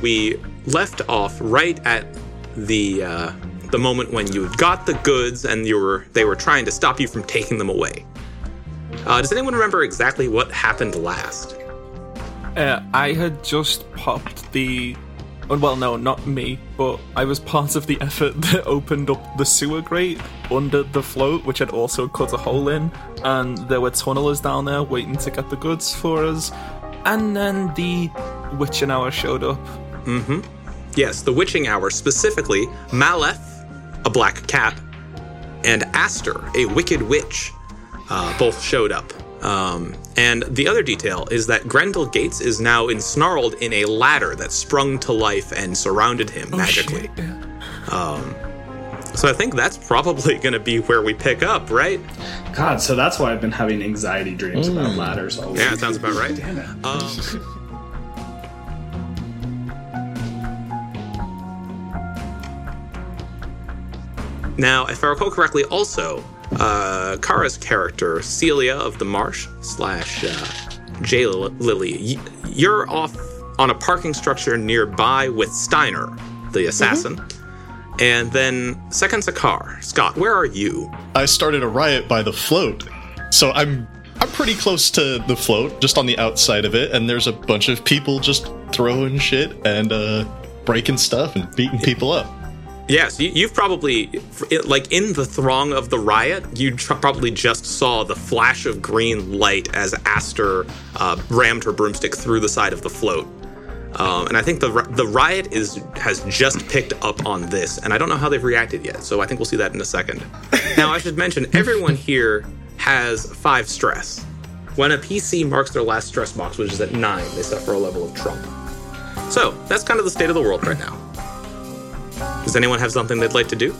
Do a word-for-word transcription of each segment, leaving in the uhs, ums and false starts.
we left off right at the uh, the moment when you got the goods and you were they were trying to stop you from taking them away. Uh, does anyone remember exactly what happened last? Uh, I had just popped the... Well, no, not me, but I was part of the effort that opened up the sewer grate under the float, which had also cut a hole in, and there were tunnelers down there waiting to get the goods for us, and then the Witching Hour showed up. Mm-hmm. Yes, the Witching Hour, specifically Maleth, a black cat, and Aster, a wicked witch, uh, both showed up. Um, and the other detail is that Grendel Gates is now ensnarled in a ladder that sprung to life and surrounded him oh, magically. Um, so I think that's probably going to be where we pick up, right? God, so that's why I've been having anxiety dreams mm. about ladders all week. Yeah, it sounds about right. Damn it. Um... Now, if I recall correctly, also... Uh, Kara's character, Celia of the Marsh, slash uh, Jae Lillly, y- you're off on a parking structure nearby with Steiner, the assassin. Mm-hmm. And then Second Sakar, Scott, where are you? I started a riot by the float, so I'm I'm pretty close to the float, just on the outside of it, and there's a bunch of people just throwing shit and uh, breaking stuff and beating people up. Yes, you, you've probably, like, in the throng of the riot, you tr- probably just saw the flash of green light as Aster uh, rammed her broomstick through the side of the float. Um, and I think the the riot is has just picked up on this, and I don't know how they've reacted yet, so I think we'll see that in a second. Now, I should mention, everyone here has five stress. When a P C marks their last stress box, which is at nine, they suffer a level of Trump. So, that's kind of the state of the world right now. Does anyone have something they'd like to do?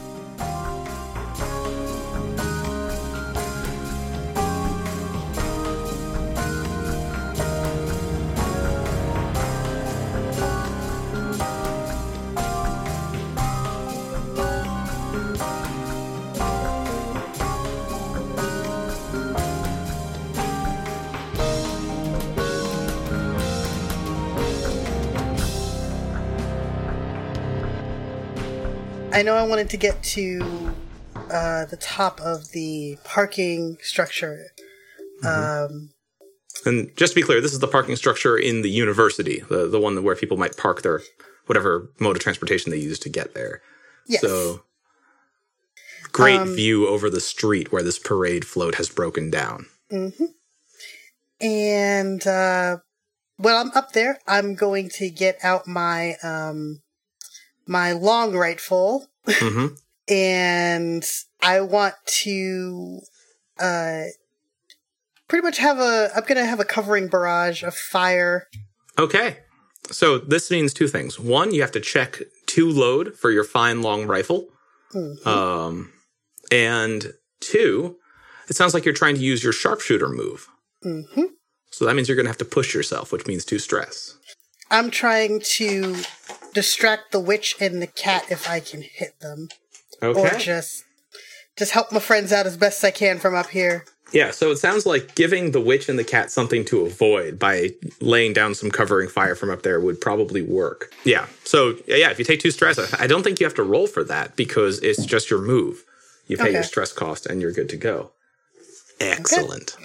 I know I wanted to get to uh, the top of the parking structure. Mm-hmm. Um, and just to be clear, this is the parking structure in the university, the, the one where people might park their whatever mode of transportation they use to get there. Yes. So, great um, view over the street where this parade float has broken down. Mm-hmm. And uh, when I'm up there, I'm going to get out my... Um, my long rifle, mm-hmm. and I want to uh, pretty much have a, I'm going to have a covering barrage of fire. Okay. So this means two things. One, you have to check two load for your fine long rifle. Mm-hmm. Um, and two, it sounds like you're trying to use your sharpshooter move. Mm-hmm. So that means you're going to have to push yourself, which means two stress. I'm trying to distract the witch and the cat if I can hit them. Okay. Or just, just help my friends out as best I can from up here. Yeah, so it sounds like giving the witch and the cat something to avoid by laying down some covering fire from up there would probably work. Yeah, so yeah, if you take two stress, I don't think you have to roll for that because it's just your move. You pay okay. your stress cost and you're good to go. Excellent.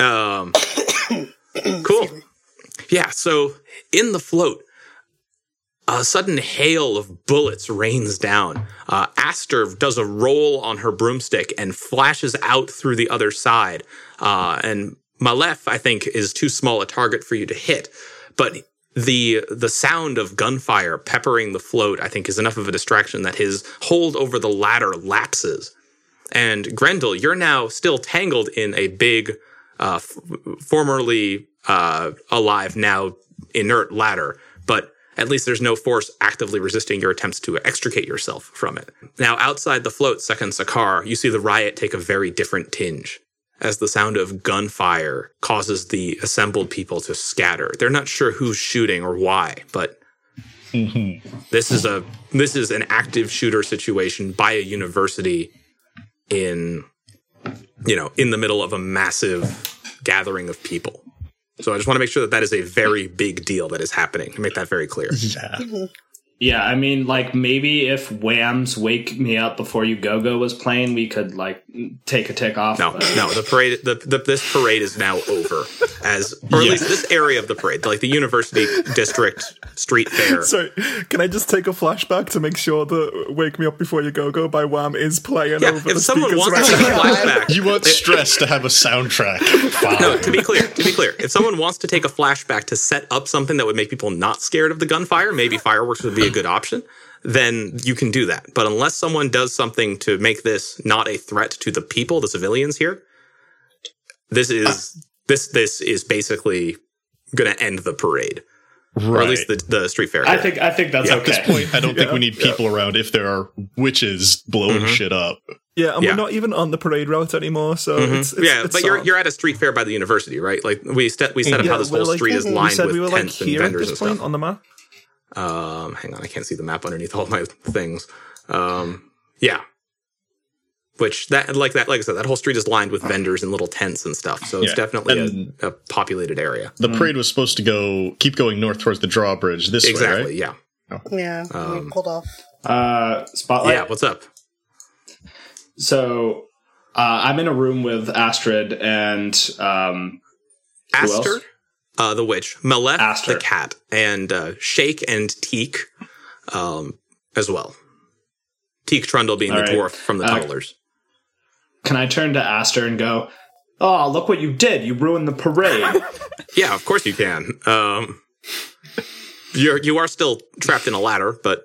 Okay. Um, cool. Yeah, so in the float, a sudden hail of bullets rains down. Uh, Aster does a roll on her broomstick and flashes out through the other side. Uh, and Maleth, I think, is too small a target for you to hit. But the the sound of gunfire peppering the float, I think, is enough of a distraction that his hold over the ladder lapses. And Grendel, you're now still tangled in a big, uh, f- formerly uh, alive, now inert ladder. But at least there's no force actively resisting your attempts to extricate yourself from it. Now, outside the float, Second Sakar, you see the riot take a very different tinge as the sound of gunfire causes the assembled people to scatter. They're not sure who's shooting or why, but this is a this is an active shooter situation by a university in, you know, in the middle of a massive gathering of people. So I just want to make sure that that is a very big deal that is happening, to make that very clear. Yeah. Mm-hmm. Yeah, I mean, like, maybe if Wham's Wake Me Up Before You Go-Go was playing, we could, like, take a tick off. No, but. no, the parade, the, the this parade is now over, as, or at yeah. least this area of the parade, like the University District Street Fair. Sorry, can I just take a flashback to make sure that Wake Me Up Before You Go-Go by Wham is playing yeah, over if the someone wants to take a flashback. You weren't stressed to have a soundtrack. Fine. No, to be clear, to be clear, if someone wants to take a flashback to set up something that would make people not scared of the gunfire, maybe fireworks would be a good option, then you can do that. But unless someone does something to make this not a threat to the people, the civilians here, this is uh, this this is basically going to end the parade, right. Or at least the, the street fair. I think I think that's yeah, okay. At this point, I don't yeah, think we need people yeah. around if there are witches blowing mm-hmm. shit up. Yeah, and yeah. we're not even on the parade route anymore, so mm-hmm. it's, it's yeah. It's but soft. you're you're at a street fair by the university, right? Like we set we set up yeah, how this whole like, street is lined we with we were, tents like, and vendors and stuff on the map. Um, hang on, I can't see the map underneath all my things. Um, yeah. Which, that, like that, like I said, that whole street is lined with vendors and little tents and stuff, so it's yeah. definitely a, a populated area. The parade was supposed to go, keep going north towards the drawbridge this exactly, way, right? Exactly, yeah. Oh. Yeah, um, we pulled off. Uh, Spotlight? Yeah, what's up? So, uh, I'm in a room with Astrid and, um... Aster? Uh, the witch, Maleth, Aster. The cat, and uh, Shake and Teak, um, as well. Teak Trundle being All the right. dwarf from the uh, Tunnelers. Can I turn to Aster and go, "Oh, look what you did! You ruined the parade." Yeah, of course you can. Um, you're you are still trapped in a ladder, but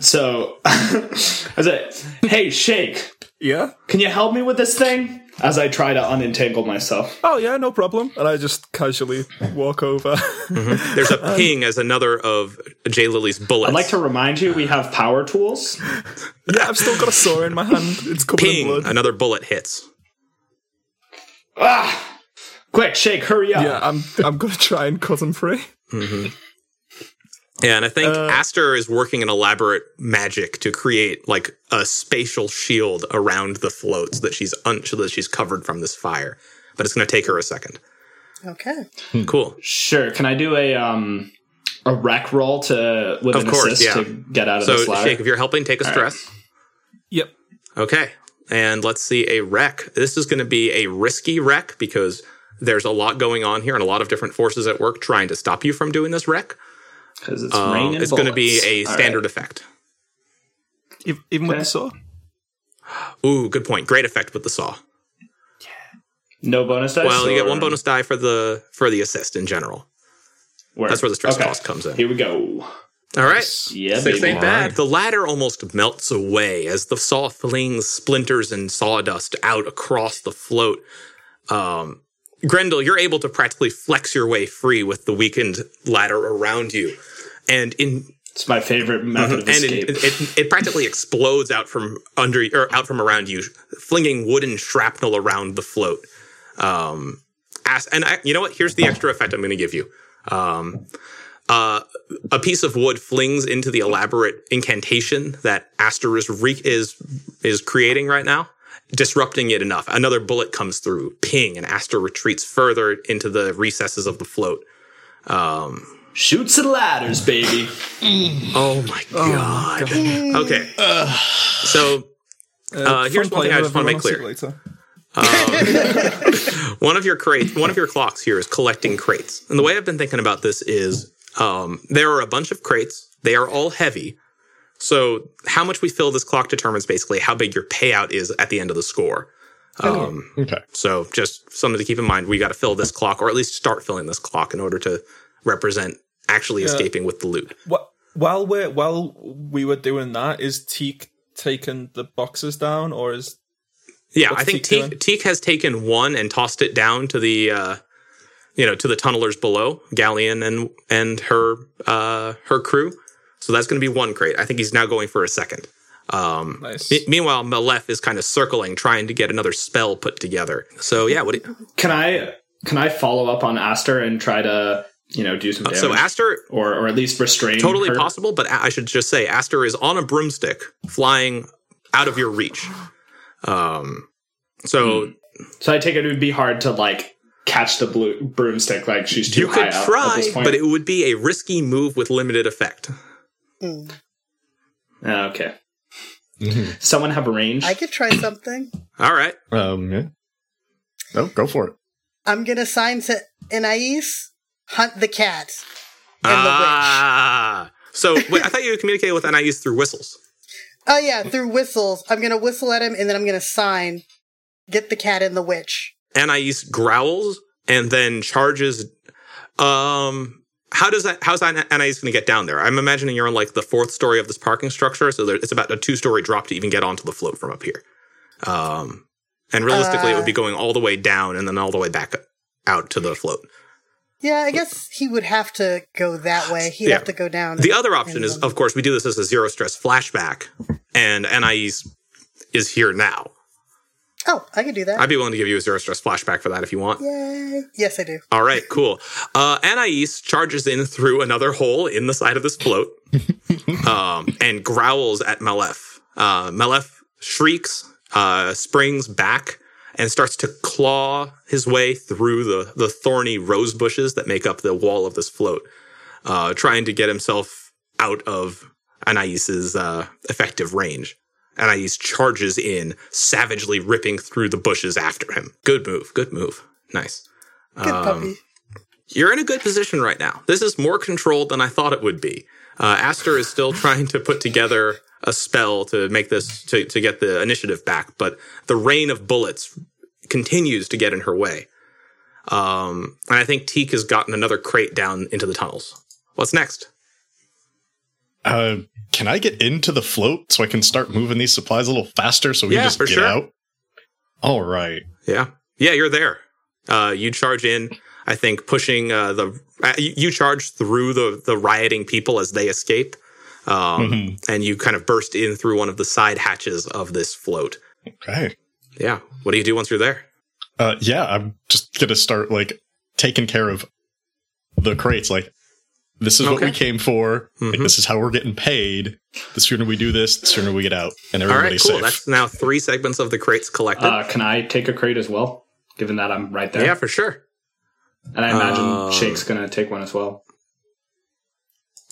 so I said, "Hey, Shake, yeah, can you help me with this thing?" As I try to unentangle myself. Oh, yeah, no problem. And I just casually walk over. Mm-hmm. There's a ping as another of Jae Lilly's bullets. I'd like to remind you we have power tools. Yeah, I've still got a saw in my hand. It's covered ping, in blood. Another bullet hits. Ah! Quick, Shake, hurry up. Yeah, I'm I'm going to try and cut him free. Mm-hmm. Yeah, and I think uh, Aster is working an elaborate magic to create, like, a spatial shield around the floats that she's un- that she's covered from this fire. But it's going to take her a second. Okay. Cool. Sure. Can I do a um a rec roll to with of an course, assist yeah. to get out of so, this ladder? So, Shake, if you're helping, take a All stress. Right. Yep. Okay. And let's see a rec. This is going to be a risky rec because there's a lot going on here and a lot of different forces at work trying to stop you from doing this rec. Because it's um, raining It's going to be a standard right. effect. Even okay. with the saw? Ooh, good point. Great effect with the saw. Yeah. No bonus die? Well, you get one bonus die for the for the assist in general. Where? That's where the stress okay. cost comes in. Here we go. All right. Yeah, Six ain't bad. The ladder almost melts away as the saw flings splinters and sawdust out across the float. Um, Grendel, you're able to practically flex your way free with the weakened ladder around you. And in it's my favorite method mm-hmm, of escape. And it, it, it practically explodes out from under or out from around you, flinging wooden shrapnel around the float. Um, and I, you know what? Here's the extra effect I'm going to give you. Um, uh, a piece of wood flings into the elaborate incantation that Aster is re- is is creating right now. Disrupting it enough. Another bullet comes through, ping, and Aster retreats further into the recesses of the float. Um, Shoots and ladders, baby. Oh, my God. Oh my God. Okay. Uh, so uh, here's one thing I just want to make clear. Um, one of your crates, one of your clocks here is collecting crates. And the way I've been thinking about this is um, there are a bunch of crates. They are all heavy. So how much we fill this clock determines basically how big your payout is at the end of the score. Um, okay. So just something to keep in mind. We got to fill this clock, or at least start filling this clock, in order to represent actually escaping uh, with the loot. Wh- while we while we were doing that, is Teak taking the boxes down, or is yeah? I think Teak, Teak, Teak has taken one and tossed it down to the uh, you know to the tunnelers below, Galleon and and her uh, her crew. So that's going to be one crate. I think he's now going for a second. Um, nice. M- meanwhile, Maleth is kind of circling, trying to get another spell put together. So yeah, what do you- can I can I follow up on Aster and try to you know do some damage? Uh, so Aster, or or at least restrain. Totally her? Possible, but I should just say Aster is on a broomstick, flying out of your reach. Um, so mm. so I take it it would be hard to like. catch the blue broomstick like she's too high up. You could try, at this point. But it would be a risky move with limited effect. Mm. Okay. Mm-hmm. Someone have a range? I could try something. All right. Um, yeah. No, go for it. I'm going to sign to Anais, hunt the cat. And ah. The witch. So wait, I thought you communicated with Anais through whistles. Oh, yeah, through whistles. I'm going to whistle at him, and then I'm going to sign, get the cat and the witch. Anais growls and then charges. Um, how does that? How's Anais going to get down there? I'm imagining you're on, like, the fourth story of this parking structure, so there, it's about a two-story drop to even get onto the float from up here. Um, and realistically, uh, it would be going all the way down and then all the way back out to the float. Yeah, I guess he would have to go that way. He'd yeah. have to go down. The other option is, of course, we do this as a zero-stress flashback, and Anais is here now. Oh, I can do that. I'd be willing to give you a zero-stress flashback for that if you want. Yay. Yes, I do. All right, cool. Uh, Anais charges in through another hole in the side of this float um, and growls at Maleth. Uh, Maleth shrieks, uh, springs back, and starts to claw his way through the, the thorny rose bushes that make up the wall of this float, uh, trying to get himself out of Anais's uh, effective range. Anais charges in, savagely ripping through the bushes after him. Good move, good move. Nice. Good um, puppy. You're in a good position right now. This is more controlled than I thought it would be. Uh, Aster is still trying to put together a spell to make this, to, to get the initiative back, but the rain of bullets continues to get in her way. Um, and I think Teak has gotten another crate down into the tunnels. What's next? Uh, can I get into the float so I can start moving these supplies a little faster so we yeah, can just for get sure. out? All right. Yeah. Yeah, you're there. Uh, you charge in, I think, pushing uh, the... Uh, you charge through the, the rioting people as they escape. Um, mm-hmm. And you kind of burst in through one of the side hatches of this float. Okay. Yeah. What do you do once you're there? Uh, yeah, I'm just going to start, like, taking care of the crates. Like, this is okay. what we came for. Mm-hmm. Like, this is how we're getting paid. The sooner we do this, the sooner we get out. And everybody's safe. All right, cool. Safe. That's now three segments of the crates collected. Uh, can I take a crate as well, given that I'm right there? Yeah, for sure. And I imagine uh, Shake's going to take one as well.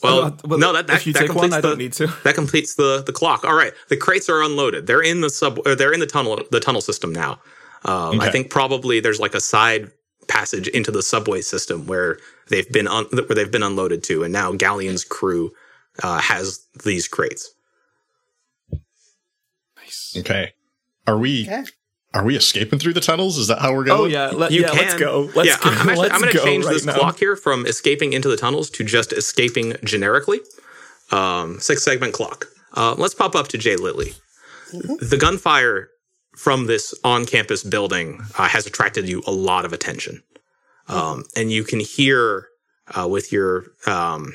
Well, uh, well, no, that, that, if you that take completes one, I don't the, need to. That completes the, the clock. All right, the crates are unloaded. They're in the sub. Or they're in the tunnel. The tunnel system now. Um, okay. I think probably there's like a side passage into the subway system where they've been un- where they've been unloaded to, and now Galleon's crew uh, has these crates. Nice. Okay. Are we? Okay. Are we escaping through the tunnels? Is that how we're going? Oh, yeah. Let, you yeah can. Let's go. Let's yeah, go. I'm, actually, let's I'm going to change right this now. Clock here from escaping into the tunnels to just escaping generically. Um, six-segment clock. Uh, let's pop up to Jae Lillly. Mm-hmm. The gunfire from this on-campus building uh, has attracted you a lot of attention. Um, and you can hear uh, with your... Um,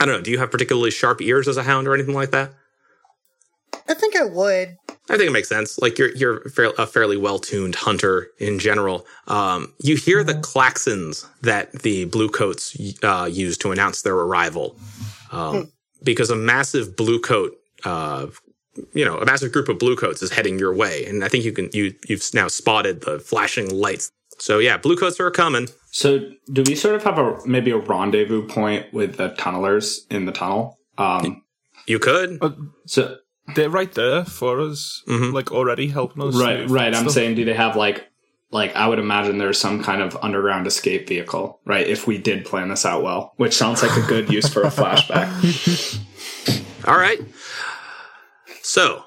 I don't know. Do you have particularly sharp ears as a hound or anything like that? I think I would. I think it makes sense. Like, you're you're a fairly well-tuned hunter in general. Um, you hear the klaxons that the Bluecoats uh, use to announce their arrival, um, hmm. because a massive Bluecoat, uh, you know, a massive group of Bluecoats is heading your way, and I think you can you you've now spotted the flashing lights. So yeah, Bluecoats are coming. So do we sort of have a maybe a rendezvous point with the tunnelers in the tunnel? Um, you could. Uh, so. They're right there for us, mm-hmm. like already helping us. Right, right. I'm saying, do they have like, like I would imagine there's some kind of underground escape vehicle, right? If we did plan this out well, which sounds like a good use for a flashback. All right. So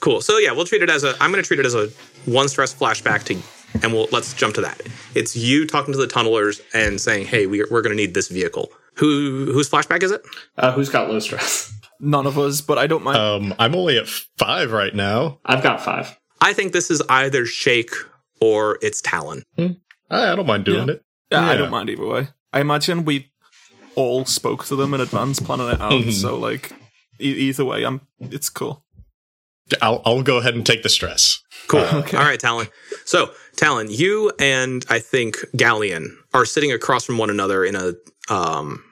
cool. So yeah, we'll treat it as a. I'm going to treat it as a one stress flashback to, and we'll let's jump to that. It's you talking to the tunnelers and saying, "Hey, we, we're going to need this vehicle." Who whose flashback is it? Uh, who's got low stress? None of us, but I don't mind. Um, I'm only at five right now. I've got five. I think this is either Shake or it's Talon. Hmm. I, I don't mind doing yeah. it. Yeah, yeah, I don't mind either way. I imagine we all spoke to them in advance, planning it out. So, like, e- either way, I'm. It's cool. I'll I'll go ahead and take the stress. Cool. Uh, okay. All right, Talon. So, Talon, you and I think Galleon are sitting across from one another in a um.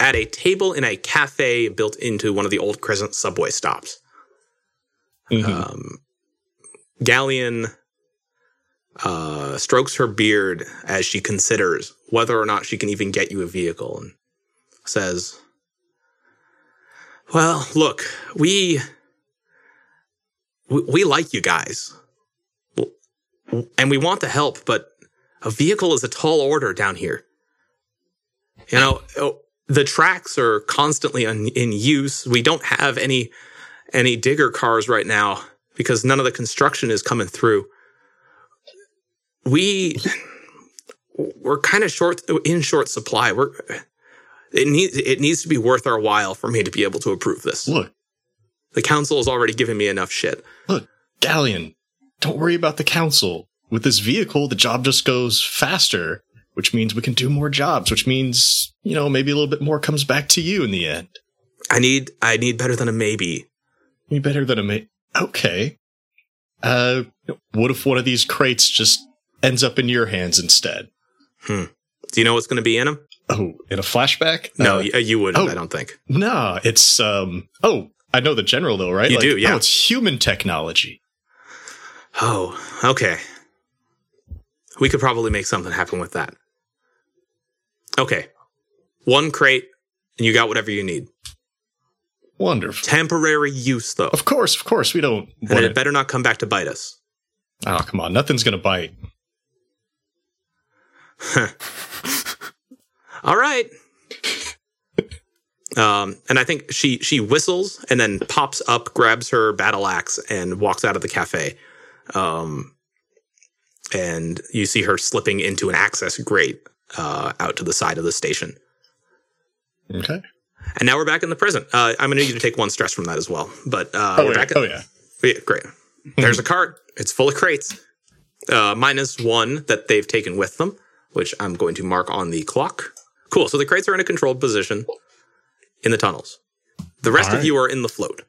at a table in a cafe built into one of the old Crescent subway stops. Mm-hmm. Um, Galleon uh, strokes her beard as she considers whether or not she can even get you a vehicle, and says, well, look, we, we, we like you guys, and we want to help, but a vehicle is a tall order down here. You know, the tracks are constantly in, in use. We don't have any any digger cars right now because none of the construction is coming through. We we're kind of short in short supply. We're it needs it needs to be worth our while for me to be able to approve this. Look, the council has already given me enough shit. Look, Galleon, don't worry about the council. With this vehicle, the job just goes faster, which means we can do more jobs, which means, you know, maybe a little bit more comes back to you in the end. I need I need better than a maybe. You need better than a maybe. Okay. Uh, what if one of these crates just ends up in your hands instead? Hmm. Do you know what's going to be in them? Oh, in a flashback? No, uh, you wouldn't, oh, I don't think. Nah, it's, um, oh, I know the general though, right? You like, do, yeah. Oh, it's human technology. Oh, okay. We could probably make something happen with that. Okay. One crate, and you got whatever you need. Wonderful. Temporary use, though. Of course, of course. We don't want and it, it better not come back to bite us. Oh, come on. Nothing's going to bite. All right. um, and I think she, she whistles and then pops up, grabs her battle axe, and walks out of the cafe. Um... And you see her slipping into an access grate uh, out to the side of the station. Okay. And now we're back in the present. Uh, I'm going to need you to take one stress from that as well. But uh, oh, we're yeah. back. At, oh, yeah. yeah. Great. There's a cart. It's full of crates. Uh, minus one that they've taken with them, which I'm going to mark on the clock. Cool. So the crates are in a controlled position in the tunnels. The rest right. of you are in the float.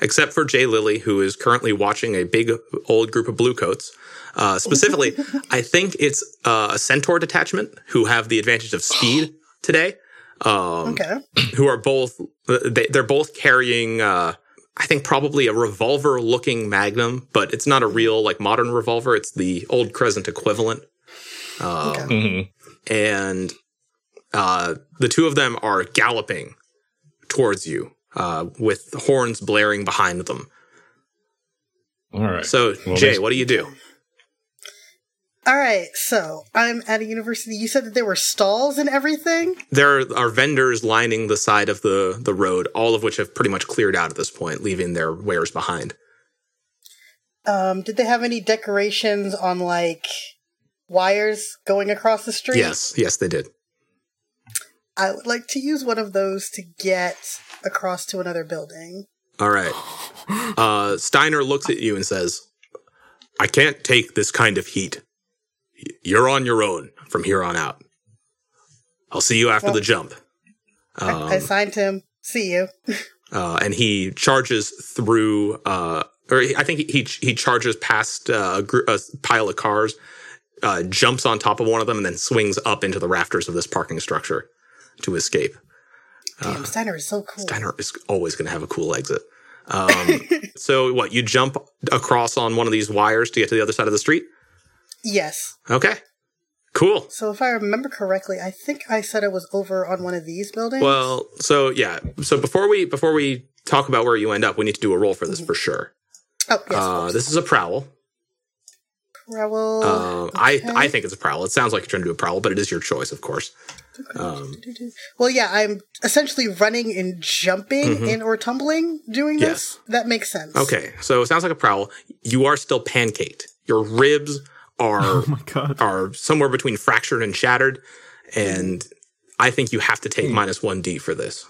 Except for Jae Lillly, who is currently watching a big old group of bluecoats. Uh, specifically, I think it's uh, a centaur detachment who have the advantage of speed today. Um, okay. Who are both, they, they're both carrying, uh, I think, probably a revolver-looking magnum, but it's not a real, like, modern revolver. It's the old Crescent equivalent. Um, okay. Mm-hmm. And uh, the two of them are galloping towards you. Uh, with horns blaring behind them. All right. So, well, Jay, there's... what do you do? All right. So, I'm at a university. You said that there were stalls and everything? There are vendors lining the side of the, the road, all of which have pretty much cleared out at this point, leaving their wares behind. Um, did they have any decorations on, like, wires going across the street? Yes. Yes, they did. I would like to use one of those to get across to another building. All right. Uh, Steiner looks at you and says, I can't take this kind of heat. You're on your own from here on out. I'll see you after well, the jump. Um, I-, I signed him. See you. uh, and he charges through, uh, or I think he he charges past uh, a, gr- a pile of cars, uh, jumps on top of one of them, and then swings up into the rafters of this parking structure to escape. Damn, uh, Steiner is so cool. Steiner is always going to have a cool exit. Um, so what, you jump across on one of these wires to get to the other side of the street? Yes. Okay. Cool. So if I remember correctly, I think I said it was over on one of these buildings. Well, so yeah. So before we before we talk about where you end up, we need to do a roll for this mm-hmm. for sure. Oh, yes. Uh, this is a prowl. Prowl. Um, okay. I, I think it's a prowl. It sounds like you're trying to do a prowl, but it is your choice, of course. Um, well, yeah, I'm essentially running and jumping mm-hmm. and or tumbling doing this. Yes. That makes sense. Okay, so it sounds like a prowl. You are still pancaked. Your ribs are oh my God. are somewhere between fractured and shattered, and I think you have to take mm. minus one D for this,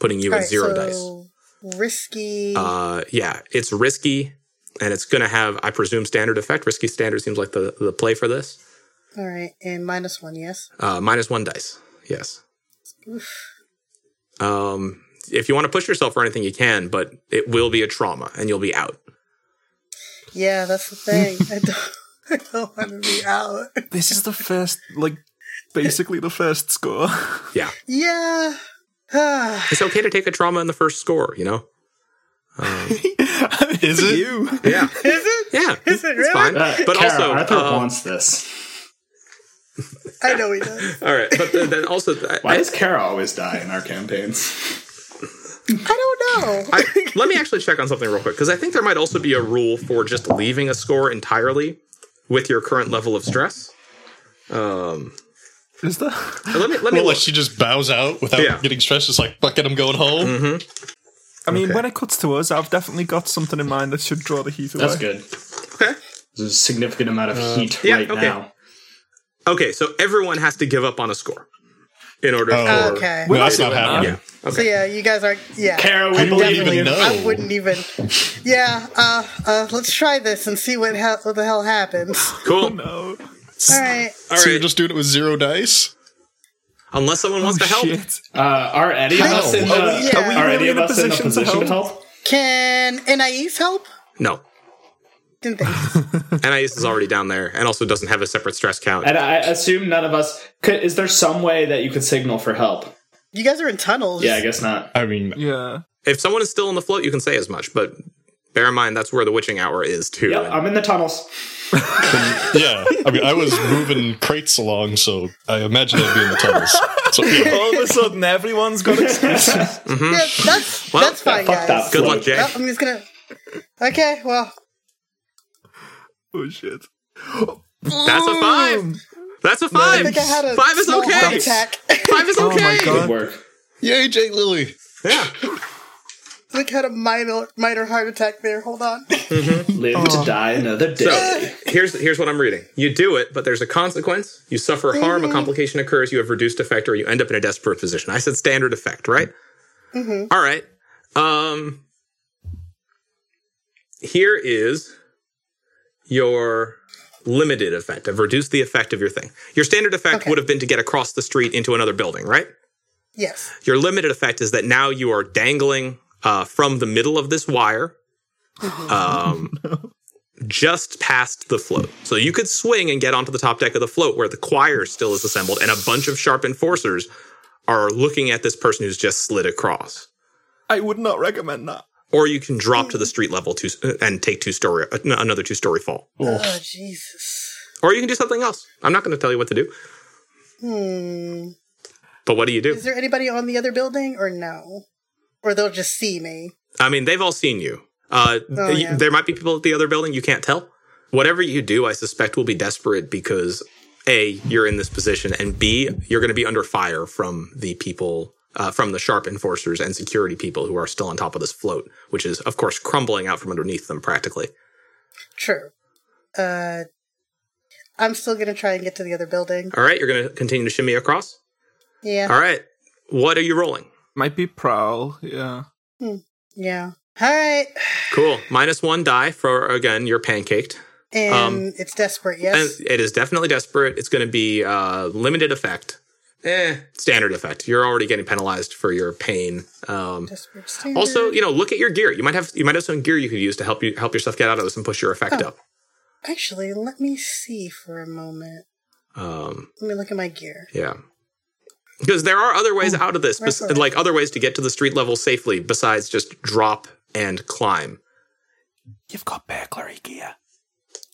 putting you All at right, zero so dice. Risky. Uh, yeah, it's risky, and it's going to have, I presume, standard effect. Risky standard seems like the, the play for this. All right, and minus one, yes? Uh, minus one dice. Yes. Oof. Um, if you want to push yourself for anything, you can, but it will be a trauma, and you'll be out. Yeah, that's the thing. I don't, I don't want to be out. This is the first, like, basically the first score. Yeah. Yeah. It's okay to take a trauma in the first score, you know? Um, is it? You? Yeah. Is it? Yeah, is it really? It's fine. Uh, but Kara, also, Arthur um, wants this. I know he does. All right, but the, then also, why I, does Kara always die in our campaigns? I don't know. I, let me actually check on something real quick, because I think there might also be a rule for just leaving a score entirely with your current level of stress. Um, is that? Let me. Let me. Well, like she just bows out without yeah. getting stressed. It's like, fuck it, I'm going home. Mm-hmm. I mean, okay. When it cuts to us, I've definitely got something in mind that should draw the heat away. That's good. Okay. There's a significant amount of uh, heat yeah, right okay. now. Okay, so everyone has to give up on a score in order oh. for... Okay. No, that's not happening. Yeah. Okay. So, yeah, you guys aren't... Yeah. Kara, we wouldn't even know. I wouldn't even... Yeah, uh, uh, let's try this and see what, ha- what the hell happens. Cool. Oh, no. All right. So All right. you're just doing it with zero dice? Unless someone wants oh, to help. Shit. Uh, are any of us in a position to help? help? Can Anais help? No. Didn't think. Anais is already down there and also doesn't have a separate stress count. And I assume none of us... Could, is there some way that you could signal for help? You guys are in tunnels. Yeah, I guess not. I mean... Yeah. If someone is still in the float, you can say as much, but... Bear in mind, that's where the witching hour is, too. Yeah, I'm in the tunnels. yeah, I mean, I was moving crates along, so I imagine I'd be in the tunnels. So, yeah. All of a sudden, everyone's got excuses. mm-hmm. yeah, that's, well, that's fine, yeah, guys. Good luck, Jay. Well, I'm just gonna... Okay, well... Oh, shit. That's a five! That's a five! I think I had a five is okay! Attack. Five is okay! Oh, my God. Good work. Yay, Jae Lillly. Yeah. I had a minor, minor heart attack there. Hold on. Mm-hmm. Live oh. to die another day. So, here's here's what I'm reading. You do it, but there's a consequence. You suffer harm, mm-hmm. a complication occurs, you have reduced effect, or you end up in a desperate position. I said standard effect, right? Mm-hmm. All right. Um, here is your limited effect. I've reduced the effect of your thing. Your standard effect okay. would have been to get across the street into another building, right? Yes. Your limited effect is that now you are dangling... Uh, from the middle of this wire, um, oh, no. just past the float. So you could swing and get onto the top deck of the float where the choir still is assembled and a bunch of sharp enforcers are looking at this person who's just slid across. I would not recommend that. Or you can drop to the street level two, uh, and take two story uh, another two-story fall. Oh, oh, Jesus. Or you can do something else. I'm not going to tell you what to do. Hmm. But what do you do? Is there anybody on the other building or no? Or they'll just see me. I mean, they've all seen you. Uh, oh, yeah. There might be people at the other building. You can't tell. Whatever you do, I suspect will be desperate because, A, you're in this position, and B, you're going to be under fire from the people, uh, from the sharp enforcers and security people who are still on top of this float, which is, of course, crumbling out from underneath them practically. True. Uh, I'm still going to try and get to the other building. All right, you're going to continue to shimmy across? Yeah. All right. What are you rolling? Might be prowl, yeah. Yeah. All right. Cool. Minus one die for, again, you're pancaked. And um, it's desperate, yes? It is definitely desperate. It's going to be uh, limited effect. Eh, standard effect. You're already getting penalized for your pain. Um, desperate standard. Also, you know, look at your gear. You might have you might have some gear you could use to help you help yourself get out of this and push your effect oh. up. Actually, let me see for a moment. Um, let me look at my gear. Yeah. Because there are other ways oh, out of this, bes- like other ways to get to the street level safely besides just drop and climb. You've got burglary gear.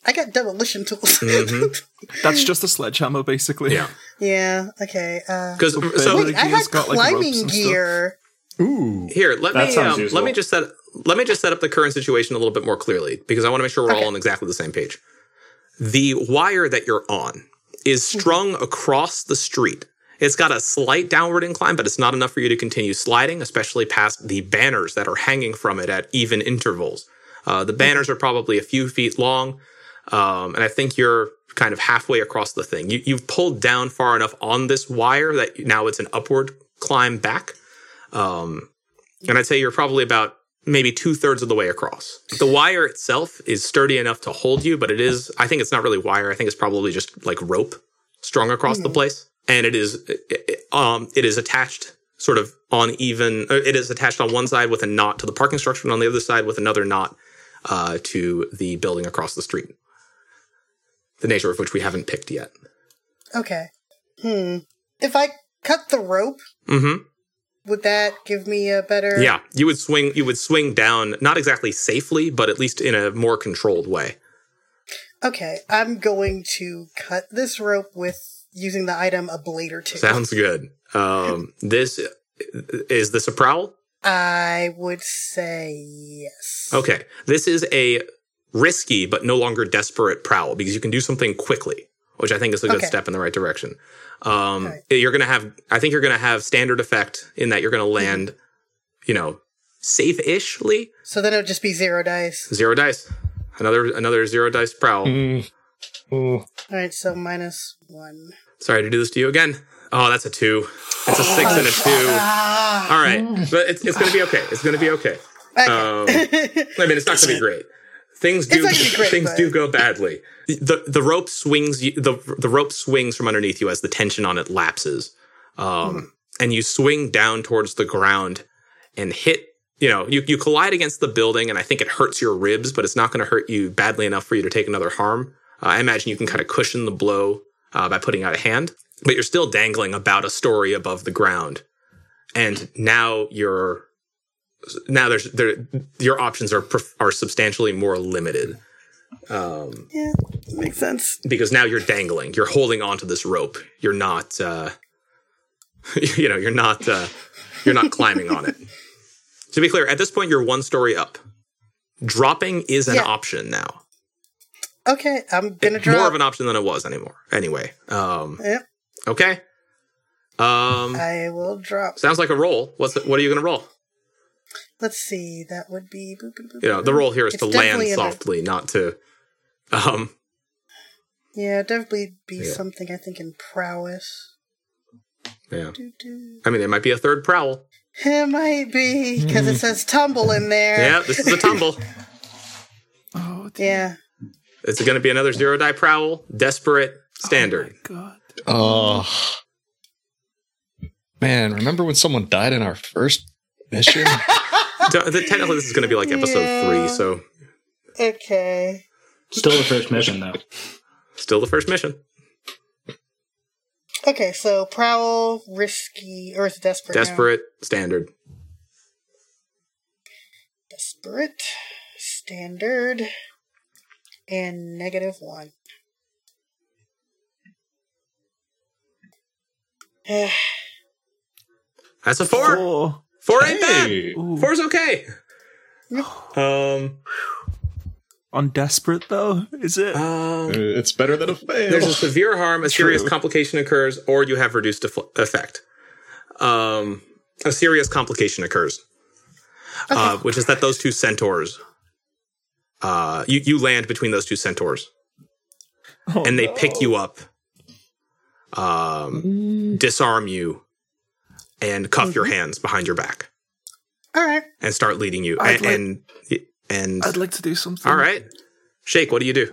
I got demolition tools. mm-hmm. That's just a sledgehammer, basically. Yeah. Yeah, okay. Because uh, so, so, I had got, climbing like, gear. Ooh. Here, let me um, let me just set let me just set up the current situation a little bit more clearly, because I want to make sure we're okay. all on exactly the same page. The wire that you're on is strung mm-hmm. across the street. It's got a slight downward incline, but it's not enough for you to continue sliding, especially past the banners that are hanging from it at even intervals. Uh, the banners are probably a few feet long, um, and I think you're kind of halfway across the thing. You, you've pulled down far enough on this wire that now it's an upward climb back. Um, and I'd say you're probably about maybe two-thirds of the way across. The wire itself is sturdy enough to hold you, but it is, I think it's not really wire. I think it's probably just like rope strung across mm-hmm. the place. And it is, it, um, it is attached sort of on even. It is attached on one side with a knot to the parking structure, and on the other side with another knot uh, to the building across the street. The nature of which we haven't picked yet. Okay. Hmm. If I cut the rope, mm-hmm. would that give me a better? Yeah, you would swing. You would swing down, not exactly safely, but at least in a more controlled way. Okay, I'm going to cut this rope with using the item a blade or two. Sounds good. Um, this is this a prowl? I would say yes. Okay, this is a risky but no longer desperate prowl because you can do something quickly, which I think is a good okay. step in the right direction. Um, right. You're going to have, I think you're going to have standard effect in that you're going to land, mm-hmm. you know, safe-ishly. So then it would just be zero dice. Zero dice. Another another zero dice prowl. Mm. All right, so minus one. Sorry to do this to you again. Oh, that's a two. That's a six and a two. All right, but it's, it's going to be okay. It's going to be okay. okay. Um, I mean, it's not going to be great. Things do great, things but... do go badly. the The rope swings. the The rope swings from underneath you as the tension on it lapses, um, mm-hmm. and you swing down towards the ground and hit. You know, you, you collide against the building, and I think it hurts your ribs, but it's not going to hurt you badly enough for you to take another harm. Uh, I imagine you can kind of cushion the blow uh, by putting out a hand, but you're still dangling about a story above the ground. And now you're now there's there your options are are substantially more limited. Um, yeah, makes sense. Because now you're dangling, you're holding onto this rope. You're not, uh, you know, you're not uh, you're not climbing on it. To be clear, at this point, you're one story up. Dropping is an yeah. option now. Okay, I'm going to drop. More of an option than it was anymore. Anyway. Um, yep. Okay. Um, I will drop. Sounds like a roll. What's the, what are you going to roll? Let's see. That would be... Boop, boop, boop, you know, the roll here is to land softly, not to... Um, yeah, definitely be yeah. something, I think, in prowess. Yeah. Doo-doo. I mean, there might be a third prowl. It might be, because it says tumble in there. Yeah, this is a tumble. oh, damn. Yeah. It's going to be another zero die prowl, desperate, standard. Oh, my God. Oh. Man, remember when someone died in our first mission? Technically, this is going to be like episode yeah. three, so. Okay. Still the first mission, though. Still the first mission. Okay, so prowl, risky, or is it desperate? Desperate, now? standard. Desperate, standard, and negative one. That's a four. Four, four ain't hey. bad. Ooh. Four's okay. um. On desperate, though, is it? Um, it's better than a fail. There's a severe harm, a True. serious complication occurs, or you have reduced defl- effect. Um, a serious complication occurs, okay. uh, which is that those two centaurs, uh, you, you land between those two centaurs, oh, and they no. pick you up, um, mm. disarm you, and cuff mm-hmm. your hands behind your back. All right. And start leading you. I'd and... Like- and And I'd like to do something. All right. Shake, what do you do?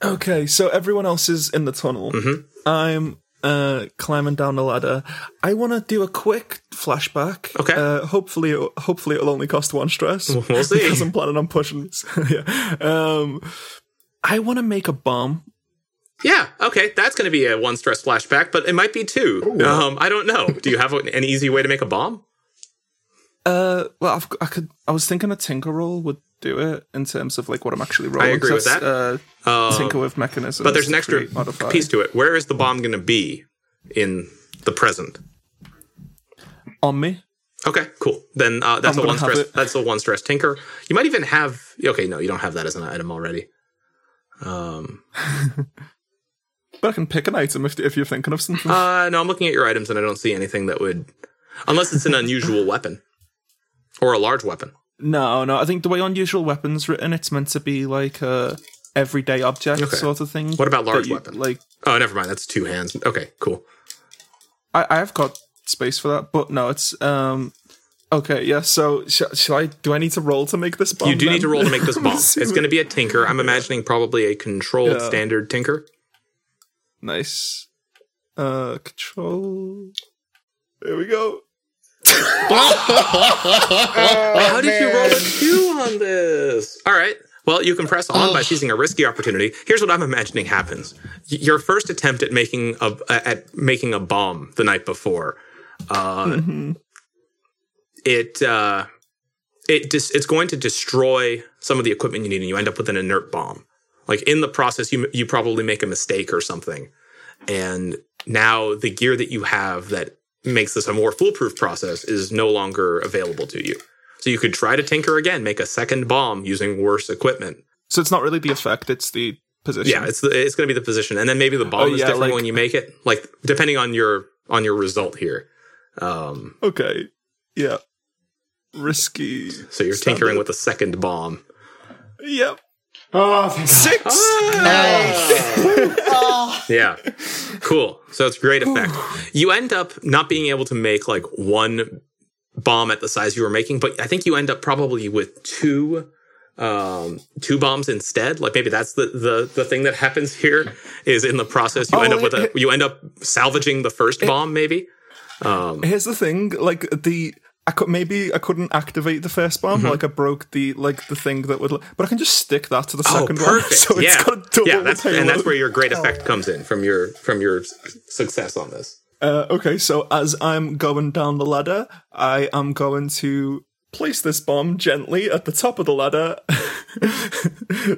Okay, so everyone else is in the tunnel. Mm-hmm. I'm uh, climbing down the ladder. I want to do a quick flashback. Okay. Uh, hopefully, hopefully it'll only cost one stress. We'll see. Because I'm planning on pushing this. yeah. Um, I want to make a bomb. Yeah, okay. That's going to be a one stress flashback, but it might be two. Ooh. Um, I don't know. Do you have an easy way to make a bomb? Uh, well, I've, I could. I was thinking a tinker roll would do it in terms of like what I'm actually rolling. I agree with that. Uh, uh, tinker with mechanisms, but there's an extra piece to it. Where is the bomb going to be in the present? On me. Okay, cool. Then uh, that's I'm a one stress. It. That's a one stress tinker. You might even have. Okay, no, you don't have that as an item already. Um, but I can pick an item if if you're thinking of something. Uh, no, I'm looking at your items and I don't see anything that would, unless it's an unusual weapon. Or a large weapon. No, no. I think the way Unusual Weapon's written, it's meant to be like a everyday object okay. sort of thing. What about large you, weapon? Like, oh, never mind. That's two hands. Okay, cool. I, I've got space for that, but no, it's... um. Okay, yeah, so sh- shall I... Do I need to roll to make this bomb? You do then? need to roll to make this bomb. It's going to be a tinker. I'm imagining probably a controlled yeah. standard tinker. Nice. Uh, control... There we go. oh, How did man. you roll a two on this? All right. Well, you can press on oh. by seizing a risky opportunity. Here's what I'm imagining happens: your first attempt at making a at making a bomb the night before, uh, mm-hmm. it uh, it dis- it's going to destroy some of the equipment you need, and you end up with an inert bomb. Like in the process, you you probably make a mistake or something. And now the gear that you have that makes this a more foolproof process is no longer available to you. So you could try to tinker again, make a second bomb using worse equipment. So it's not really the effect, it's the position. Yeah, it's the, it's going to be the position. And then maybe the bomb oh, is yeah, different like, when you make it, like depending on your on your result here. Um, okay, yeah. Risky. So you're standard. Tinkering with a second bomb. Yep. Oh, six! Oh. Nice! Oh. Yeah. Cool. So it's great effect. You end up not being able to make like one bomb at the size you were making, but I think you end up probably with two um, two bombs instead. Like maybe that's the, the, the thing that happens here is in the process you oh, end up with it, a you end up salvaging the first it, bomb maybe. Um, here's the thing, like the I could, maybe I couldn't activate the first bomb, mm-hmm. like I broke the like the thing that would, but I can just stick that to the oh, second bomb. So yeah. It's got a double yeah, that's, and that's where your great effect oh. comes in from your from your success on this. Uh, okay, so as I'm going down the ladder, I am going to place this bomb gently at the top of the ladder,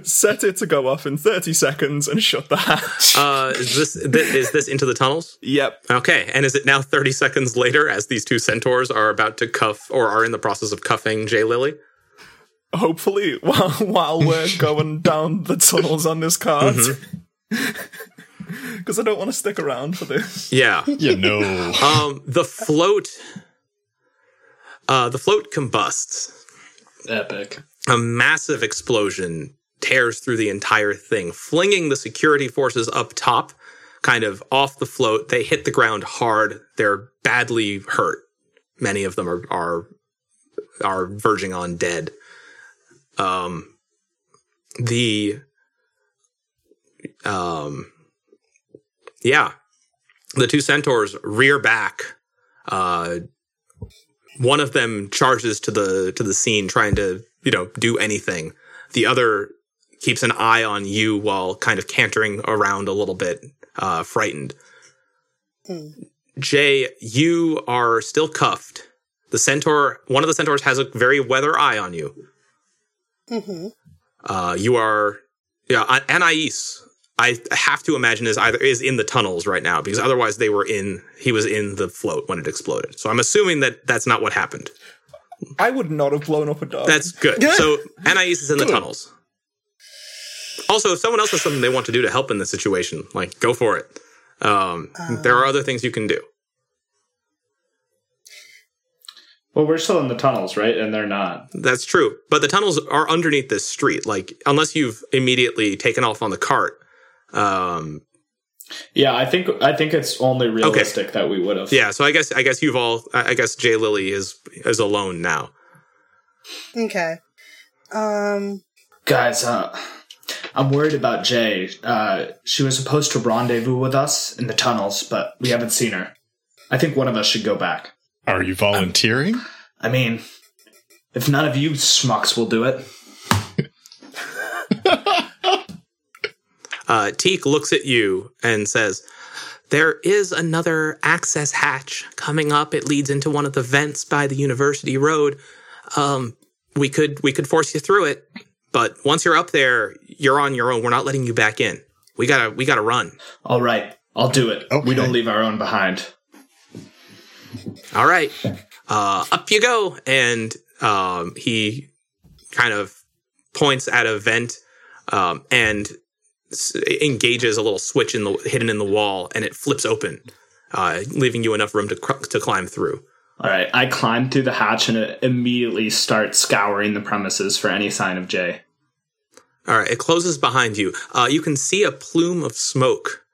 set it to go off in thirty seconds, and shut the hatch. Uh, is this th- is this into the tunnels? Yep. Okay, and is it now thirty seconds later as these two centaurs are about to cuff, or are in the process of cuffing Jae Lillly? Hopefully, while, while we're going down the tunnels on this card. Mm-hmm. Because I don't want to stick around for this. Yeah. You know. Um, the float... Uh, the float combusts. Epic. A massive explosion tears through the entire thing, flinging the security forces up top, kind of off the float. They hit the ground hard. They're badly hurt. Many of them are are, are verging on dead. Um, the... Um... Yeah, the two centaurs rear back. Uh, one of them charges to the to the scene, trying to you know do anything. The other keeps an eye on you while kind of cantering around a little bit, uh, frightened. Mm. Jay, you are still cuffed. The centaur, one of the centaurs, has a very weather eye on you. Mm-hmm. Uh, you are, yeah, Anais. I have to imagine is either is in the tunnels right now because otherwise they were in. He was in the float when it exploded. So I'm assuming that that's not what happened. I would not have blown up a dog. That's good. Yeah. So Anais is in the tunnels. Also, if someone else has something they want to do to help in this situation, like go for it. Um, uh, there are other things you can do. Well, we're still in the tunnels, right? And they're not. That's true. But the tunnels are underneath this street. Like unless you've immediately taken off on the cart. Um, yeah, I think I think it's only realistic okay. that we would have. Yeah, so I guess I guess you've all. I guess Jae Lillly is is alone now. Okay, um, guys, uh, I'm worried about Jay. Uh, she was supposed to rendezvous with us in the tunnels, but we haven't seen her. I think one of us should go back. Are you volunteering? Um, I mean, if none of you schmucks will do it. Uh, Teak looks at you and says, there is another access hatch coming up. It leads into one of the vents by the University Road. Um, we could we could force you through it, but once you're up there, you're on your own. We're not letting you back in. We gotta we gotta run. All right, I'll do it. Okay. We don't leave our own behind. All right, uh, up you go. And um, he kind of points at a vent um, and. engages a little switch in the hidden in the wall, and it flips open, uh, leaving you enough room to cr- to climb through. All right, I climb through the hatch and immediately start scouring the premises for any sign of Jay. All right, it closes behind you. Uh, you can see a plume of smoke.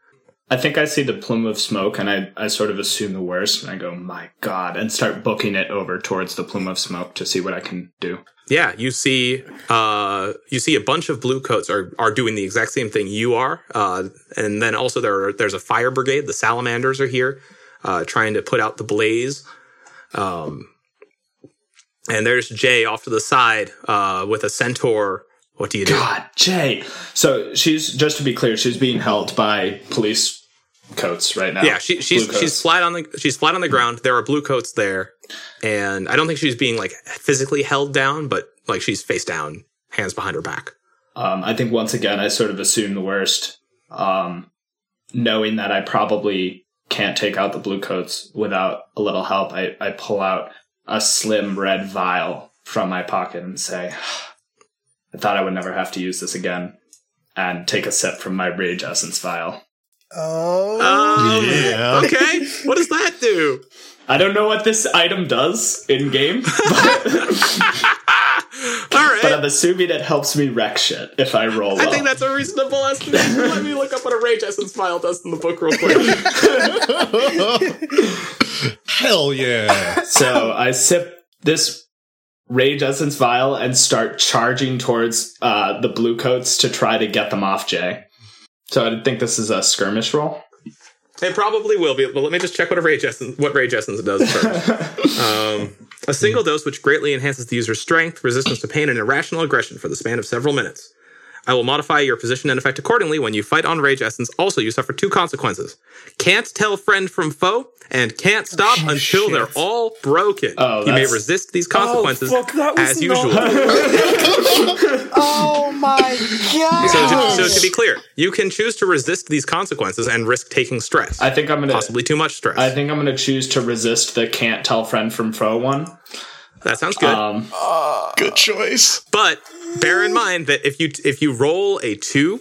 I think I see the plume of smoke, and I, I sort of assume the worst, and I go, my God, and start booking it over towards the plume of smoke to see what I can do. Yeah, you see uh, you see a bunch of bluecoats are, are doing the exact same thing you are, uh, and then also there are, there's a fire brigade. The salamanders are here uh, trying to put out the blaze, um, and there's Jay off to the side uh, with a centaur. What do you do? God, Jay. So she's, just to be clear, she's being held by police coats right now. Yeah, she, she's she's flat on the she's flat on the ground. There are blue coats there, and I don't think she's being like physically held down, but like she's face down, hands behind her back. Um, I think once again, I sort of assume the worst, um, knowing that I probably can't take out the Bluecoats without a little help. I, I pull out a slim red vial from my pocket and say, I thought I would never have to use this again, and take a sip from my rage essence vial. Oh, oh yeah. Okay. What does that do? I don't know what this item does in game, but... All right. But I'm assuming it helps me wreck shit if I roll I well. think that's a reasonable estimation. Let me look up what a rage essence file does in the book real quick. Hell yeah. So I sip this rage essence vial and start charging towards uh, the Bluecoats to try to get them off Jay. So I think this is a skirmish roll. It probably will be, but let me just check what a rage essence, what rage essence does first. um, a single dose which greatly enhances the user's strength, resistance to pain, and irrational aggression for the span of several minutes. I will modify your position and effect accordingly. When you fight on rage essence, also you suffer two consequences. Can't tell friend from foe, and can't stop oh, until shit. they're all broken. Oh, you that's... may resist these consequences oh, fuck, as not... usual. Oh my god! So to, so to be clear, you can choose to resist these consequences and risk taking stress. I think I'm gonna possibly too much stress. I think I'm gonna choose to resist the can't tell friend from foe one. That sounds good. Um, uh, good choice. But bear in mind that if you if you roll a two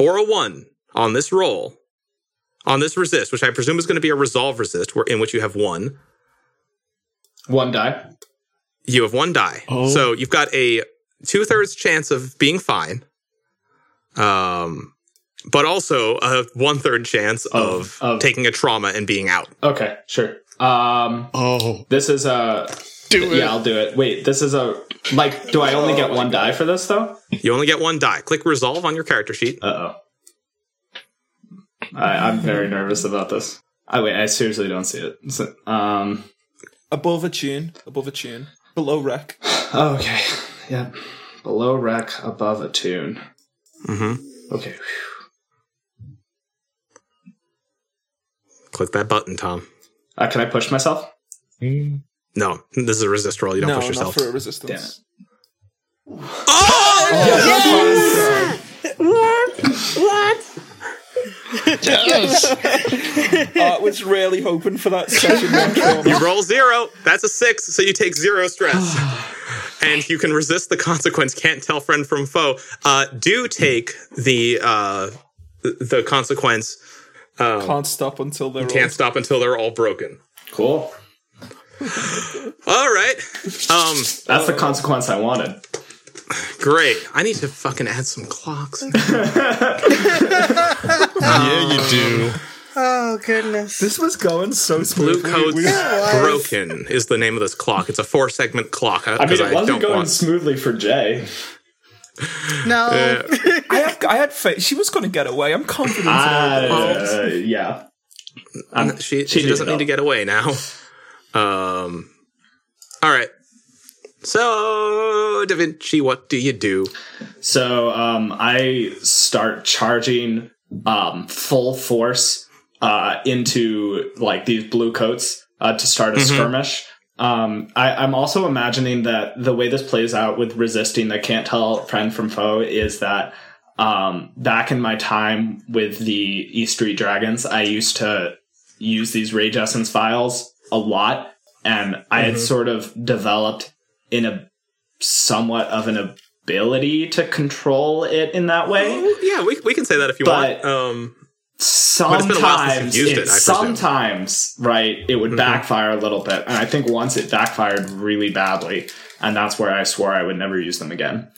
or a one on this roll, on this resist, which I presume is going to be a resolve resist, where in which you have one. One die. You have one die. Oh. So you've got a two-thirds chance of being fine, um, but also a one-third chance of, of, of taking a trauma and being out. Okay, sure. Um, oh. This is a... Do it. Yeah, I'll do it. Wait, this is a... Like, do I only get one die for this, though? You only get one die. Click resolve on your character sheet. Uh-oh. I, I'm very nervous about this. I wait, I seriously don't see it. So, um, above a tune. Above a tune. Below rec. Okay. Yeah. Below rec, above a tune. Mm-hmm. Okay. Whew. Click that button, Tom. Uh, can I push myself? Mm. No, this is a resist roll. You don't no, push yourself. No, not for a resistance. Damn it. Oh! Oh yes! Yes! What? What? Yes! I was really hoping for that session one trauma. You roll zero. That's a six, so you take zero stress. And you can resist the consequence. Can't tell friend from foe. Uh, do take the uh, the consequence. Um, can't stop until they're can't all... stop until they're all broken. Cool. All right. Um, That's the consequence I wanted. Great. I need to fucking add some clocks. um, yeah, you do. Oh, goodness. This was going so smoothly. Bluecoats Broken is the name of this clock. It's a four-segment clock. I mean, it wasn't going want... smoothly for Jay. No. Uh, I, have, I had faith. She was going to get away. I'm confident. Uh, uh, yeah. Um, she she, she doesn't need to get away now. Um, all right. So, Da Vinci, what do you do? So, um, I start charging, um, full force, uh, into, like, these Bluecoats, uh, to start a mm-hmm. skirmish. Um, I, I'm also imagining that the way this plays out with resisting the can't tell friend from foe is that, um, back in my time with the E Street Dragons, I used to use these Rage Essence vials a lot, and I mm-hmm. had sort of developed in a somewhat of an ability to control it in that way. Oh, yeah, we we can say that if you but want. Um, sometimes, it, it, sometimes, right, it would mm-hmm. backfire a little bit, and I think once it backfired really badly, and that's where I swore I would never use them again.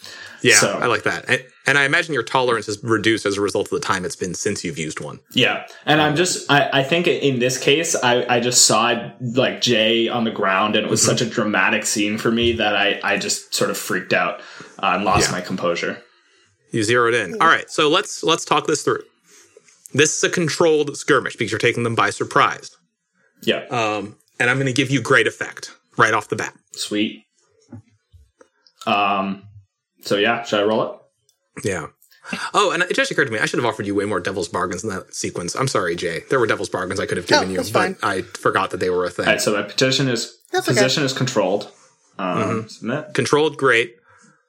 Yeah, so, I like that. And, and I imagine your tolerance is reduced as a result of the time it's been since you've used one. Yeah, and um, I'm just, I, I think in this case, I, I just saw, like, Jay on the ground, and it was mm-hmm. such a dramatic scene for me that I, I just sort of freaked out uh, and lost yeah. my composure. You zeroed in. All right, so let's let's talk this through. This is a controlled skirmish because you're taking them by surprise. Yeah. Um, and I'm going to give you great effect right off the bat. Sweet. Um... So, yeah, should I roll it? Yeah. Oh, and it just occurred to me, I should have offered you way more Devil's Bargains in that sequence. I'm sorry, Jay. There were Devil's Bargains I could have given oh, you, fine. But I forgot that they were a thing. All right, so my petition is, that's position okay. is controlled. Um, mm-hmm. Submit. Controlled, great.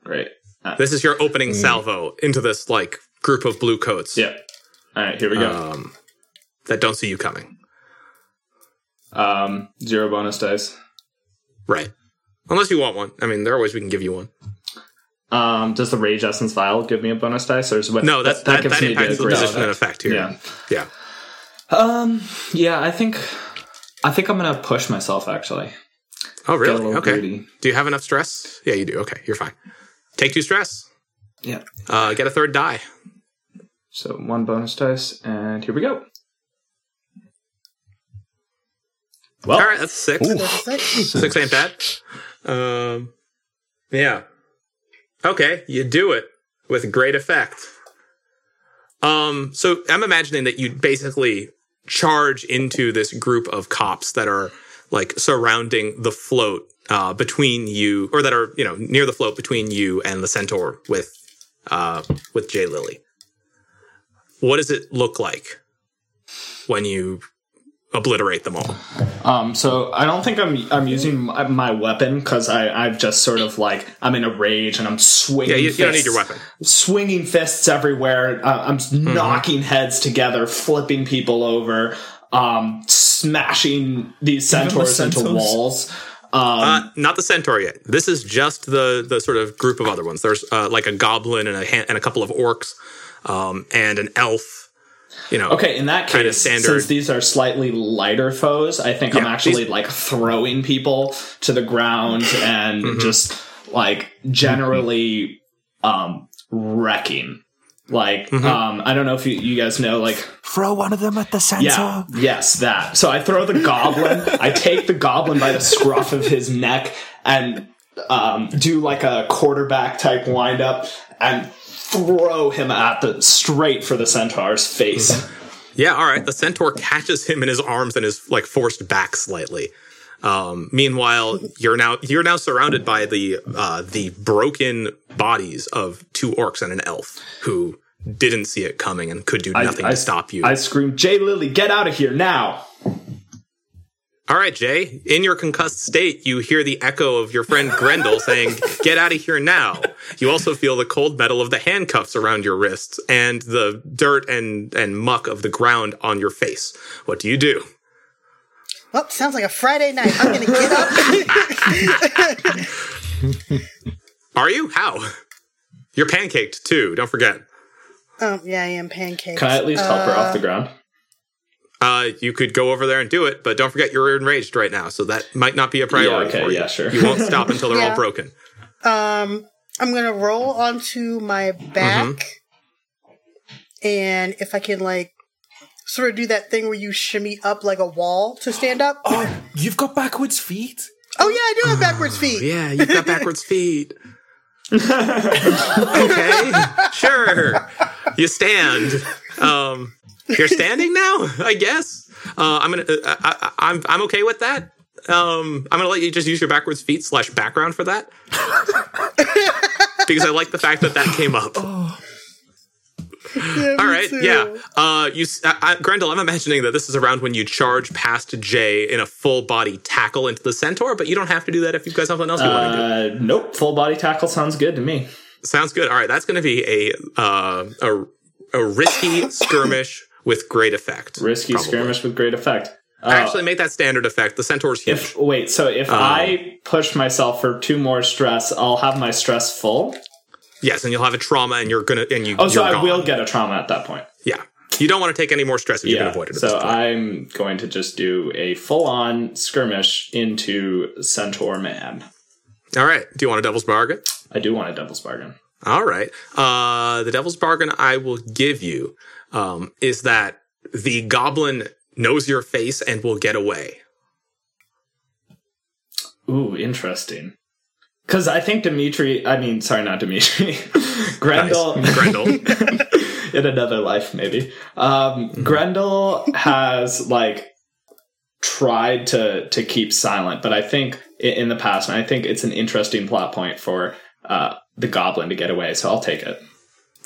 Great. Uh, this is your opening mm. salvo into this, like, group of blue coats. Yeah. All right, here we go. Um, that don't see you coming. Um, zero bonus dice. Right. Unless you want one. I mean, there are ways we can give you one. Um, does the Rage Essence Vial give me a bonus dice? Or is what, no, that's, that, that, that, that impacts the position and effect here. Yeah. Yeah. Um, yeah, I think I think I'm going to push myself, actually. Oh, really? Okay. Greedy. Do you have enough stress? Yeah, you do. Okay, you're fine. Take two stress. Yeah. Uh, get a third die. So one bonus dice, and here we go. Well, all right, that's six. That's six. Six ain't bad. Um, yeah. Okay, you do it with great effect. Um, so I'm imagining that you basically charge into this group of cops that are like surrounding the float uh, between you, or that are, you know, near the float between you and the centaur with uh, with Jae Lillly. What does it look like when you obliterate them all? Um, so I don't think I'm I'm using my, my weapon because I've just sort of like I'm in a rage and I'm swinging. Yeah, you, fists, you don't need your weapon. Swinging fists everywhere. Uh, I'm mm-hmm. knocking heads together, flipping people over, um, smashing these centaurs the into walls. Um, uh, not the centaur yet. This is just the the sort of group of other ones. There's uh, like a goblin and a ha- and a couple of orcs um, and an elf. You know, okay, in that case, since these are slightly lighter foes, I think yeah, I'm actually, these... like, throwing people to the ground and mm-hmm. just, like, generally um, wrecking. Like, mm-hmm. um, I don't know if you, you guys know, like... Throw one of them at the center. Yeah, yes, that. So I throw the goblin, I take the goblin by the scruff of his neck and um, do, like, a quarterback-type windup and... throw him at the straight for the centaur's face. Yeah, all right. The centaur catches him in his arms and is like forced back slightly. Um, meanwhile, you're now you're now surrounded by the uh, the broken bodies of two orcs and an elf who didn't see it coming and could do nothing I, I, to stop you. I scream, Jae Lillly, get out of here now! All right, Jay. In your concussed state, you hear the echo of your friend Grendel saying, get out of here now. You also feel the cold metal of the handcuffs around your wrists and the dirt and, and muck of the ground on your face. What do you do? Well, sounds like a Friday night. I'm going to get up. Are you? How? You're pancaked, too. Don't forget. Oh, yeah, I am pancaked. Can I at least help uh... her off the ground? Uh, you could go over there and do it, but don't forget you're enraged right now, so that might not be a priority yeah, okay, for you. Yeah, sure. You won't stop until they're yeah. all broken. Um, I'm going to roll onto my back, mm-hmm. and if I can, like, sort of do that thing where you shimmy up like a wall to stand up. Oh, you've got backwards feet? Oh, yeah, I do have backwards oh, feet. Yeah, you've got backwards feet. Okay, sure. You stand. Um... You're standing now, I guess. Uh, I'm gonna. Uh, I, I'm. I'm okay with that. Um, I'm gonna let you just use your backwards feet slash background for that, because I like the fact that that came up. Oh. Yeah, all right. Too. Yeah. Uh, you, I, I, Grendel. I'm imagining that this is around when you charge past Jay in a full body tackle into the centaur, but you don't have to do that if you've got something else you uh, want to do. Nope. Full body tackle sounds good to me. Sounds good. All right. That's gonna be a uh, a a risky skirmish. With great effect. Risky probably. skirmish with great effect. Uh, Actually, make that standard effect. The centaur's huge. If, wait, so if um, I push myself for two more stress, I'll have my stress full? Yes, and you'll have a trauma, and you're going to... and you. Oh, so I gone. will get a trauma at that point. Yeah. You don't want to take any more stress if yeah, you can avoid it. So I'm going to just do a full-on skirmish into Centaur Man. All right. Do you want a Devil's Bargain? I do want a Devil's Bargain. All right. Uh, the Devil's Bargain I will give you... Um, is that the goblin knows your face and will get away. Ooh, interesting. Because I think Dimitri, I mean, sorry, not Dimitri, Grendel. Nice. Grendel. In another life, maybe. Um, mm-hmm. Grendel has, like, tried to, to keep silent, but I think in the past, and I think it's an interesting plot point for uh, the goblin to get away, so I'll take it.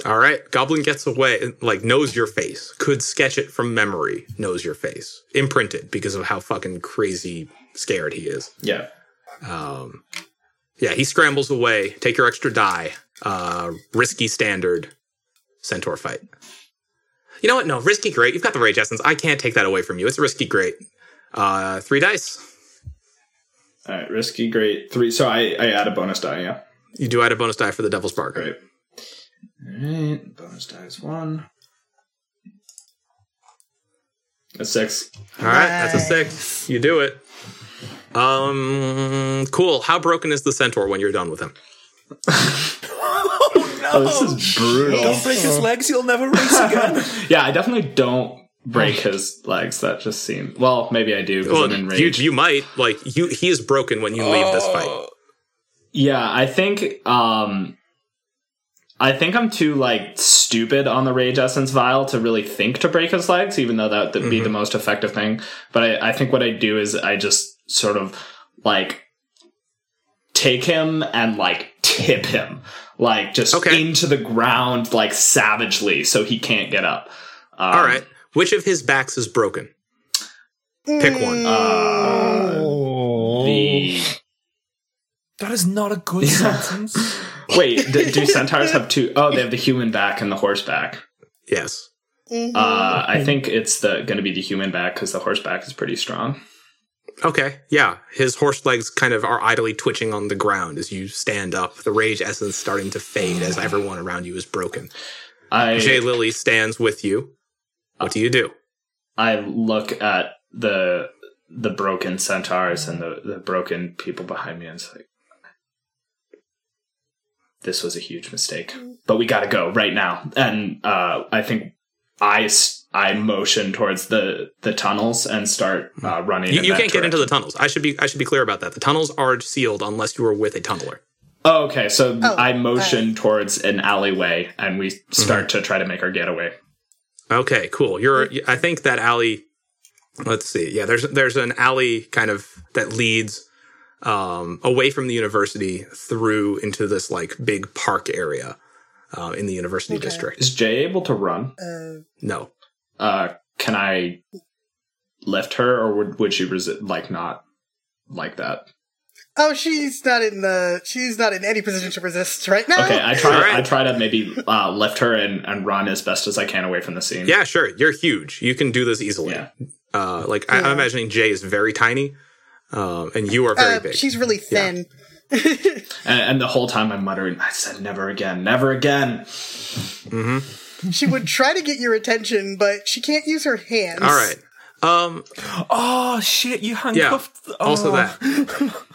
All right, goblin gets away, like, knows your face. Could sketch it from memory, knows your face. Imprinted because of how fucking crazy scared he is. Yeah. Um, yeah, he scrambles away. Take your extra die. uh, risky standard centaur fight. You know what? No, risky great. You've got the rage essence. I can't take that away from you. It's a risky great. Uh, three dice. All right, risky great. Three. So I, I add a bonus die, yeah. You do add a bonus die for the Devil's Bargain. Right. All right, bonus die is one. A six. All right, that's a six. You do it. Um, cool. How broken is the centaur when you're done with him? Oh, no. Oh, this is brutal. Don't break his legs. You'll never race again. Yeah, I definitely don't break his legs. That just seems... Well, maybe I do. Well, I'm enraged. You, you might. Like, you, he is broken when you leave oh. this fight. Yeah, I think... Um, I think I'm too, like, stupid on the Rage Essence vial to really think to break his legs, even though that would be mm-hmm. the most effective thing. But I, I think what I do is I just sort of, like, take him and, like, tip him. Like, just okay. into the ground, like, savagely, so he can't get up. Um, All right. Which of his backs is broken? Pick one. Uh, the... That is not a good yeah. sentence. Wait, do, do centaurs have two? Oh, they have the human back and the horse back. Yes. Mm-hmm. Uh, I think it's the going to be the human back because the horse back is pretty strong. Okay, yeah. His horse legs kind of are idly twitching on the ground as you stand up. The rage essence starting to fade as everyone around you is broken. I, Jae Lillly stands with you. What do you do? I look at the the broken centaurs and the, the broken people behind me and it's like, this was a huge mistake, but we got to go right now. And uh, I think I, I motion towards the, the tunnels and start uh, running. You, you can't direction. Get into the tunnels. I should be I should be clear about that. The tunnels are sealed unless you are with a tunneler. Oh, okay, so oh, I motion uh, towards an alleyway, and we start mm-hmm. to try to make our getaway. Okay, cool. You're. I think that alley. Let's see. Yeah, there's there's an alley kind of that leads. Um, away from the university through into this, like, big park area uh, in the university okay. district. Is Jay able to run? Uh, no. Uh, can I lift her, or would, would she, resi- like, not like that? Oh, she's not in the... She's not in any position to resist right now. Okay, I try, right. I try to maybe uh, lift her and, and run as best as I can away from the scene. Yeah, sure. You're huge. You can do this easily. Yeah. Uh, like, yeah. I, I'm imagining Jay is very tiny. Um, and you are very uh, big. She's really thin. Yeah. and, and the whole time I'm muttering, I said, never again, never again. Mm-hmm. She would try to get your attention, but she can't use her hands. All right. Um, oh, shit, you handcuffed. Yeah, oh. Also that.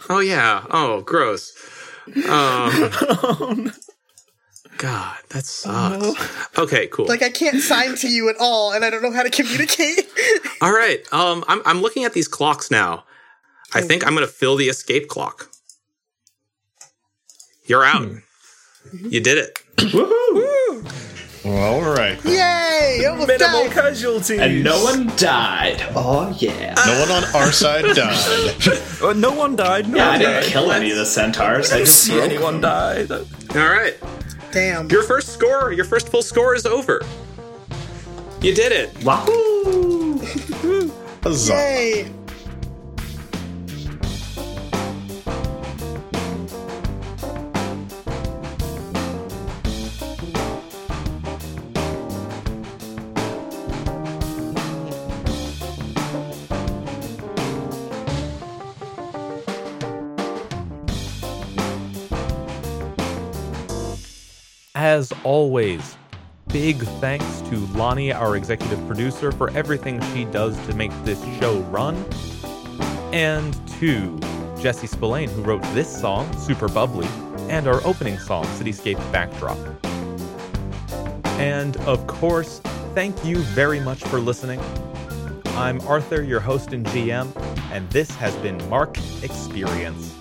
Oh, yeah. Oh, gross. Um, oh, no. God, that sucks. Oh, no. Okay, cool. Like, I can't sign to you at all, and I don't know how to communicate. All right. Um, I'm, I'm looking at these clocks now. I think I'm going to fill the escape clock. You're out. Mm-hmm. You did it. Woohoo! Woo. All right. Yay! Minimal died. Casualties. And no one died. Oh, yeah. No one on our side died. Well, no one died. No yeah, one I didn't died. Kill any of the centaurs. I, I didn't see broke. Anyone die. All right. Damn. Your first score, your first full score is over. You did it. Wahoo! Huzzah. Yay! As always, big thanks to Lani, our executive producer, for everything she does to make this show run. And to Jesse Spillane, who wrote this song, Super Bubbly, and our opening song, Cityscape Backdrop. And, of course, thank you very much for listening. I'm Arthur, your host and G M, and this has been Marked Experience.